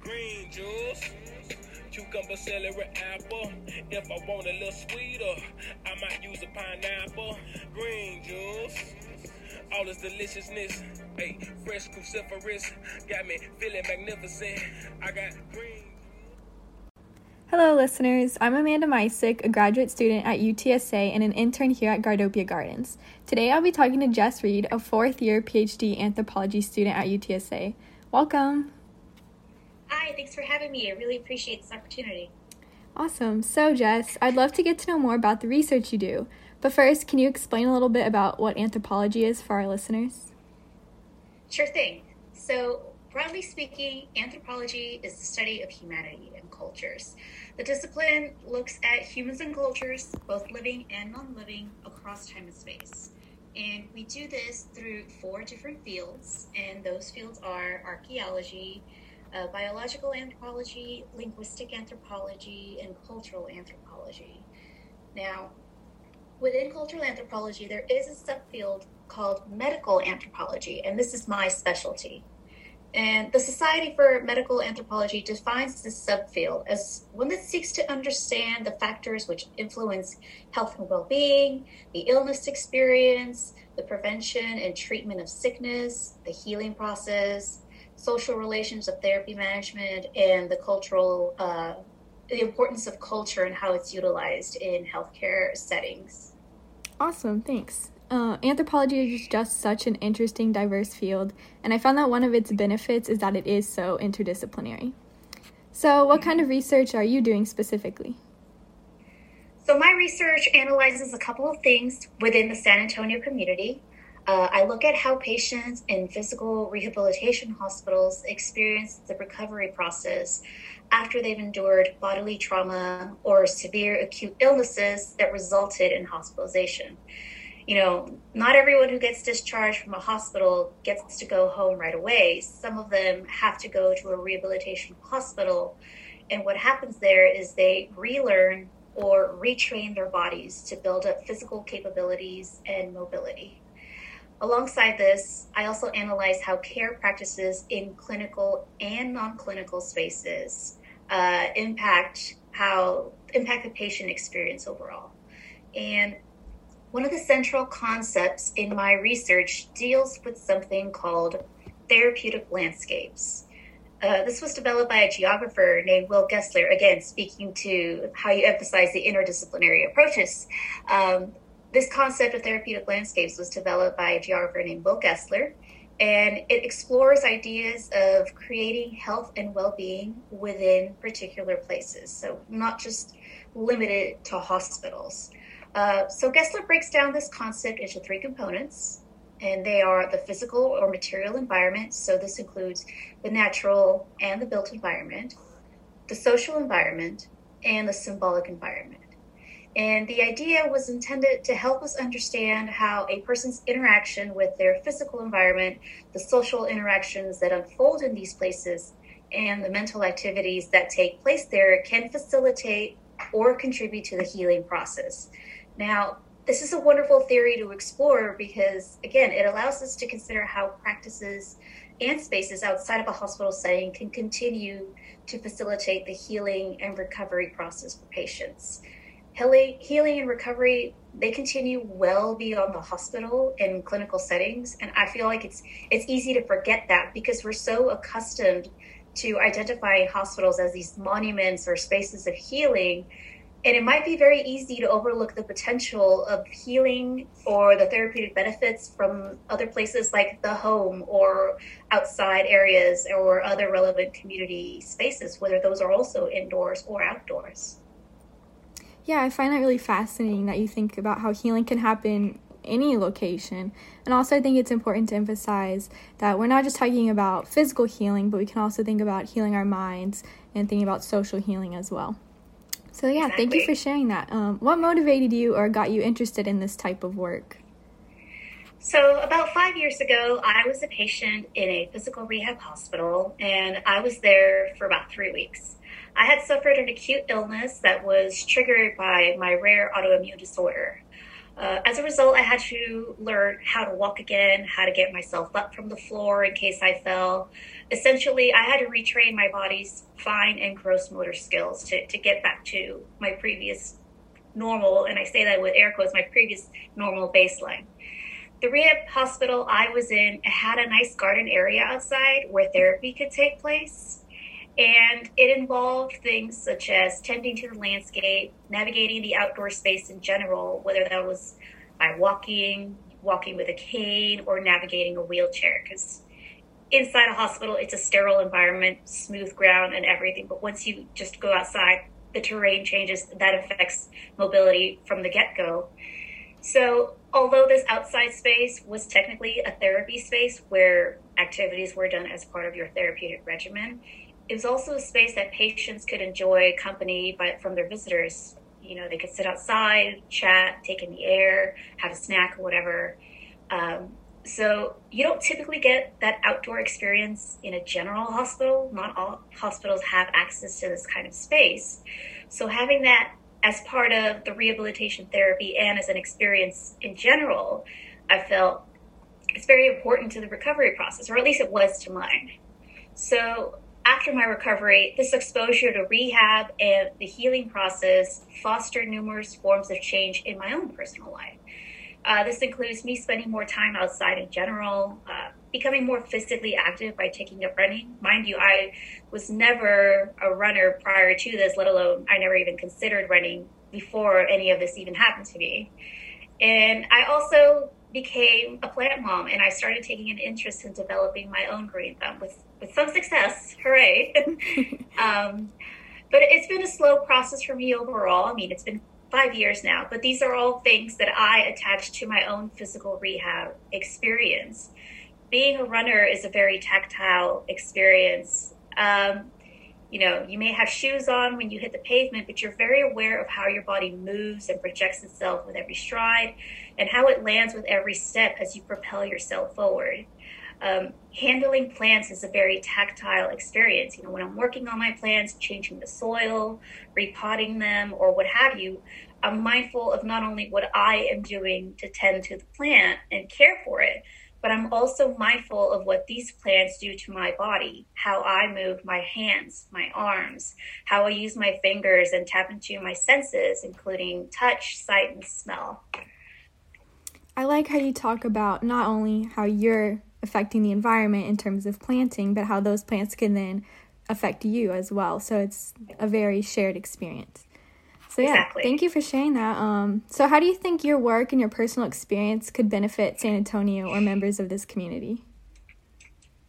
green juice, cucumber, celery, apple. If I want a little sweeter, I might use a pineapple. Green juice, all this deliciousness. Hey, fresh cruciferous, got me feeling magnificent. I got green. Hello, listeners. I'm Amanda Meisick, a graduate student at UTSA and an intern here at Gardopia Gardens. Today, I'll be talking to Jess Reed, a fourth-year PhD anthropology student at UTSA. Welcome. Hi, thanks for having me. I really appreciate this opportunity. Awesome. So, Jess, I'd love to get to know more about the research you do. But first, can you explain a little bit about what anthropology is for our listeners? Sure thing. So, broadly speaking, anthropology is the study of humanity and cultures. The discipline looks at humans and cultures, both living and non-living, across time and space. And we do this through four different fields, and those fields are archaeology, biological anthropology, linguistic anthropology, and cultural anthropology. Now, within cultural anthropology, there is a subfield called medical anthropology, and this is my specialty. And the Society for Medical Anthropology defines this subfield as one that seeks to understand the factors which influence health and well-being, the illness experience, the prevention and treatment of sickness, the healing process, social relations of therapy management, and the cultural, the importance of culture and how it's utilized in healthcare settings. Awesome, thanks. Anthropology is just such an interesting, diverse field, and I found that one of its benefits is that it is so interdisciplinary. So what kind of research are you doing specifically? So my research analyzes a couple of things within the San Antonio community. I look at how patients in physical rehabilitation hospitals experience the recovery process after they've endured bodily trauma or severe acute illnesses that resulted in hospitalization. You know, not everyone who gets discharged from a hospital gets to go home right away. Some of them have to go to a rehabilitation hospital. And what happens there is they relearn or retrain their bodies to build up physical capabilities and mobility. Alongside this, I also analyze how care practices in clinical and non-clinical spaces impact the patient experience overall. And one of the central concepts in my research deals with something called therapeutic landscapes. This was developed by a geographer named Wil Gesler, again, speaking to how you emphasize the interdisciplinary approaches. This concept of therapeutic landscapes was developed by a geographer named Wil Gesler, and it explores ideas of creating health and well-being within particular places, so not just limited to hospitals. So Gesler breaks down this concept into three components, and they are the physical or material environment, so this includes the natural and the built environment, the social environment, and the symbolic environment. And the idea was intended to help us understand how a person's interaction with their physical environment, the social interactions that unfold in these places, and the mental activities that take place there can facilitate or contribute to the healing process. Now, this is a wonderful theory to explore because, again, it allows us to consider how practices and spaces outside of a hospital setting can continue to facilitate the healing and recovery process for patients. Healing and recovery, they continue well beyond the hospital and clinical settings, and I feel like it's easy to forget that because we're so accustomed to identifying hospitals as these monuments or spaces of healing. And it might be very easy to overlook the potential of healing or the therapeutic benefits from other places like the home or outside areas or other relevant community spaces, whether those are also indoors or outdoors. Yeah, I find that really fascinating that you think about how healing can happen any location. And also I think it's important to emphasize that we're not just talking about physical healing, but we can also think about healing our minds and thinking about social healing as well. So yeah, exactly. Thank you for sharing that. What motivated you or got you interested in this type of work? So about 5 years ago, I was a patient in a physical rehab hospital, and I was there for about 3 weeks. I had suffered an acute illness that was triggered by my rare autoimmune disorder. As a result, I had to learn how to walk again, how to get myself up from the floor in case I fell. Essentially, I had to retrain my body's fine and gross motor skills to get back to my previous normal, and I say that with air quotes, my previous normal baseline. The rehab hospital I was in had a nice garden area outside where therapy could take place. And it involved things such as tending to the landscape, navigating the outdoor space in general, whether that was by walking with a cane, or navigating a wheelchair. Because inside a hospital, it's a sterile environment, smooth ground and everything. But once you just go outside, the terrain changes. That affects mobility from the get-go. So although this outside space was technically a therapy space where activities were done as part of your therapeutic regimen, it was also a space that patients could enjoy company from their visitors. You know, they could sit outside, chat, take in the air, have a snack or whatever. So you don't typically get that outdoor experience in a general hospital. Not all hospitals have access to this kind of space. So having that as part of the rehabilitation therapy and as an experience in general, I felt it's very important to the recovery process, or at least it was to mine. So after my recovery, this exposure to rehab and the healing process fostered numerous forms of change in my own personal life. This includes me spending more time outside in general, becoming more physically active by taking up running. Mind you, I was never a runner prior to this, let alone I never even considered running before any of this even happened to me. And I also became a plant mom, and I started taking an interest in developing my own green thumb with some success, hooray. But it's been a slow process for me overall. I mean, it's been 5 years now, but these are all things that I attach to my own physical rehab experience. Being a runner is a very tactile experience. You know, you may have shoes on when you hit the pavement, but you're very aware of how your body moves and projects itself with every stride and how it lands with every step as you propel yourself forward. Handling plants is a very tactile experience. You know, when I'm working on my plants, changing the soil, repotting them, or what have you, I'm mindful of not only what I am doing to tend to the plant and care for it, but I'm also mindful of what these plants do to my body, how I move my hands, my arms, how I use my fingers and tap into my senses, including touch, sight, and smell. I like how you talk about not only how you're affecting the environment in terms of planting, but how those plants can then affect you as well. So it's a very shared experience. So yeah, exactly. Thank you for sharing that. So how do you think your work and your personal experience could benefit San Antonio or members of this community?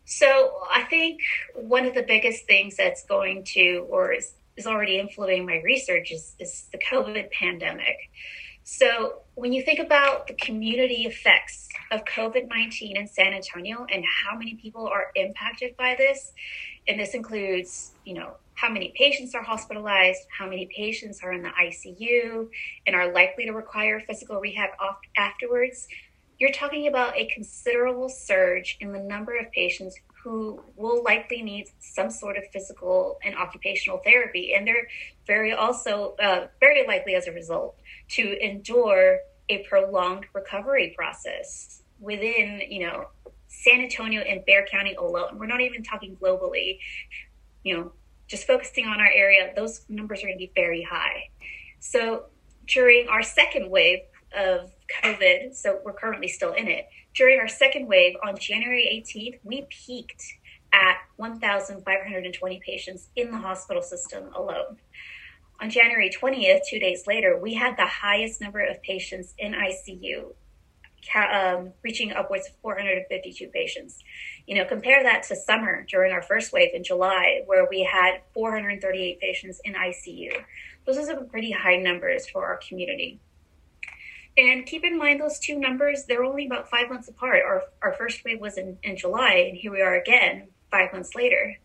So I think one of the biggest things that's going to, or is already influencing my research is the COVID pandemic. So when you think about the community effects of COVID-19 in San Antonio and how many people are impacted by this, and this includes, you know, how many patients are hospitalized, how many patients are in the ICU and are likely to require physical rehab afterwards, you're talking about a considerable surge in the number of patients who will likely need some sort of physical and occupational therapy. And they're very likely as a result to endure a prolonged recovery process within, you know, San Antonio and Bexar County alone. We're not even talking globally, you know, just focusing on our area, those numbers are going to be very high. So during our second wave of COVID, so we're currently still in it, during our second wave on January 18th, we peaked at 1,520 patients in the hospital system alone. On January 20th, 2 days later, we had the highest number of patients in ICU, reaching upwards of 452 patients. You know, compare that to summer during our first wave in July, where we had 438 patients in ICU. Those are some pretty high numbers for our community. And keep in mind those two numbers, they're only about 5 months apart. Our first wave was in July, and here we are again 5 months later.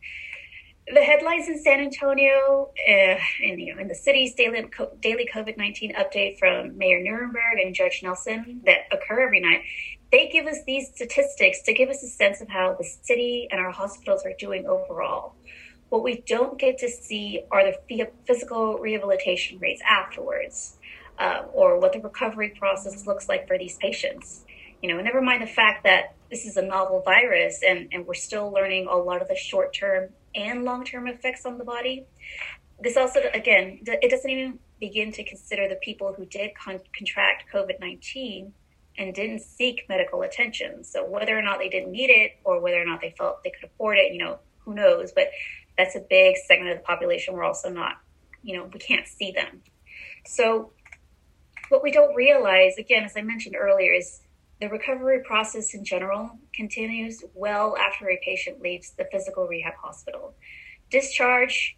The headlines in San Antonio and, you know, in the city's daily COVID-19 update from Mayor Nuremberg and Judge Nelson that occur every night, they give us these statistics to give us a sense of how the city and our hospitals are doing overall. What we don't get to see are the physical rehabilitation rates afterwards. or what the recovery process looks like for these patients. You know, never mind the fact that this is a novel virus and we're still learning a lot of the short-term and long-term effects on the body. This also, again, it doesn't even begin to consider the people who did contract COVID-19 and didn't seek medical attention. So whether or not they didn't need it or whether or not they felt they could afford it, you know, who knows? But that's a big segment of the population. We're also not, you know, we can't see them. So what we don't realize, again, as I mentioned earlier, is the recovery process in general continues well after a patient leaves the physical rehab hospital. Discharge,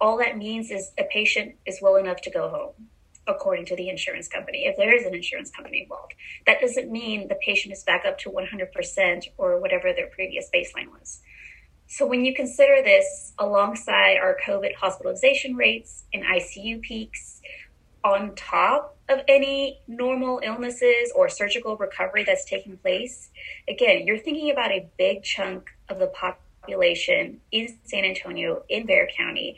all that means is a patient is well enough to go home, according to the insurance company, if there is an insurance company involved. That doesn't mean the patient is back up to 100% or whatever their previous baseline was. So when you consider this alongside our COVID hospitalization rates and ICU peaks, on top of any normal illnesses or surgical recovery that's taking place, again, you're thinking about a big chunk of the population in San Antonio, in Bexar County,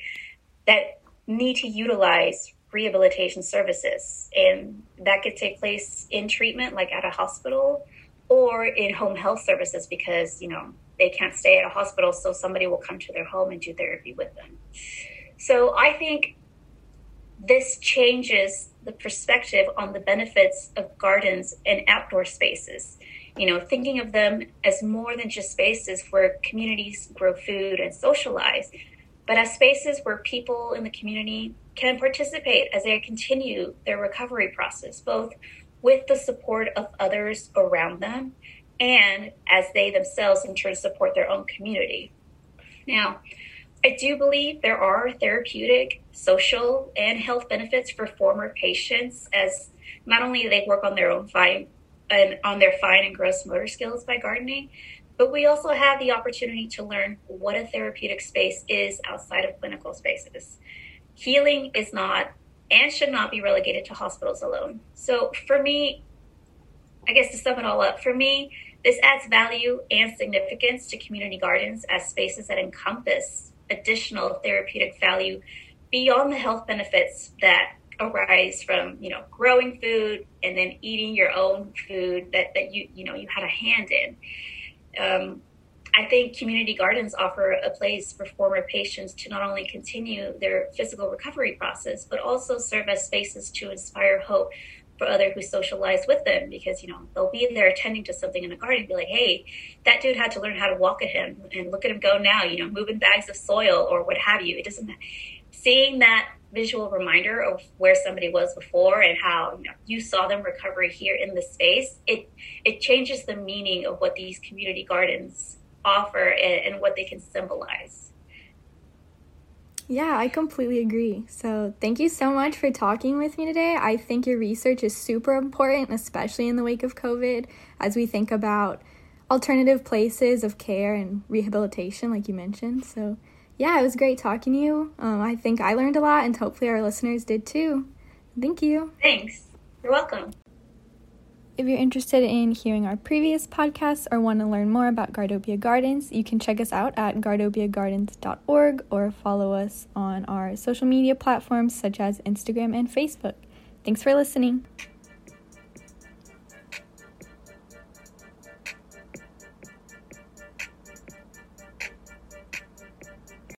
that need to utilize rehabilitation services. And that could take place in treatment, like at a hospital, or in home health services because, you know, they can't stay at a hospital, so somebody will come to their home and do therapy with them. So I think this changes the perspective on the benefits of gardens and outdoor spaces. You know, thinking of them as more than just spaces where communities grow food and socialize, but as spaces where people in the community can participate as they continue their recovery process, both with the support of others around them and as they themselves in turn support their own community. Now, I do believe there are therapeutic, social, and health benefits for former patients, as not only they work on their own fine and on their fine and gross motor skills by gardening, but we also have the opportunity to learn what a therapeutic space is outside of clinical spaces. Healing is not and should not be relegated to hospitals alone. So for me, I guess to sum it all up, for me, this adds value and significance to community gardens as spaces that encompass additional therapeutic value beyond the health benefits that arise from, you know, growing food and then eating your own food that you had a hand in. I think community gardens offer a place for former patients to not only continue their physical recovery process, but also serve as spaces to inspire hope for others who socialize with them, because, you know, they'll be there attending to something in the garden and be like, hey, that dude had to learn how to walk at him and look at him go now, you know, moving bags of soil or what have you. It doesn't matter. Seeing that visual reminder of where somebody was before and how, you know, you saw them recover here in this space, it changes the meaning of what these community gardens offer and what they can symbolize. Yeah, I completely agree. So thank you so much for talking with me today. I think your research is super important, especially in the wake of COVID, as we think about alternative places of care and rehabilitation, like you mentioned. So yeah, it was great talking to you. I think I learned a lot, and hopefully our listeners did too. Thank you. Thanks. You're welcome. If you're interested in hearing our previous podcasts or want to learn more about Gardopia Gardens, you can check us out at gardopiagardens.org or follow us on our social media platforms such as Instagram and Facebook. Thanks for listening.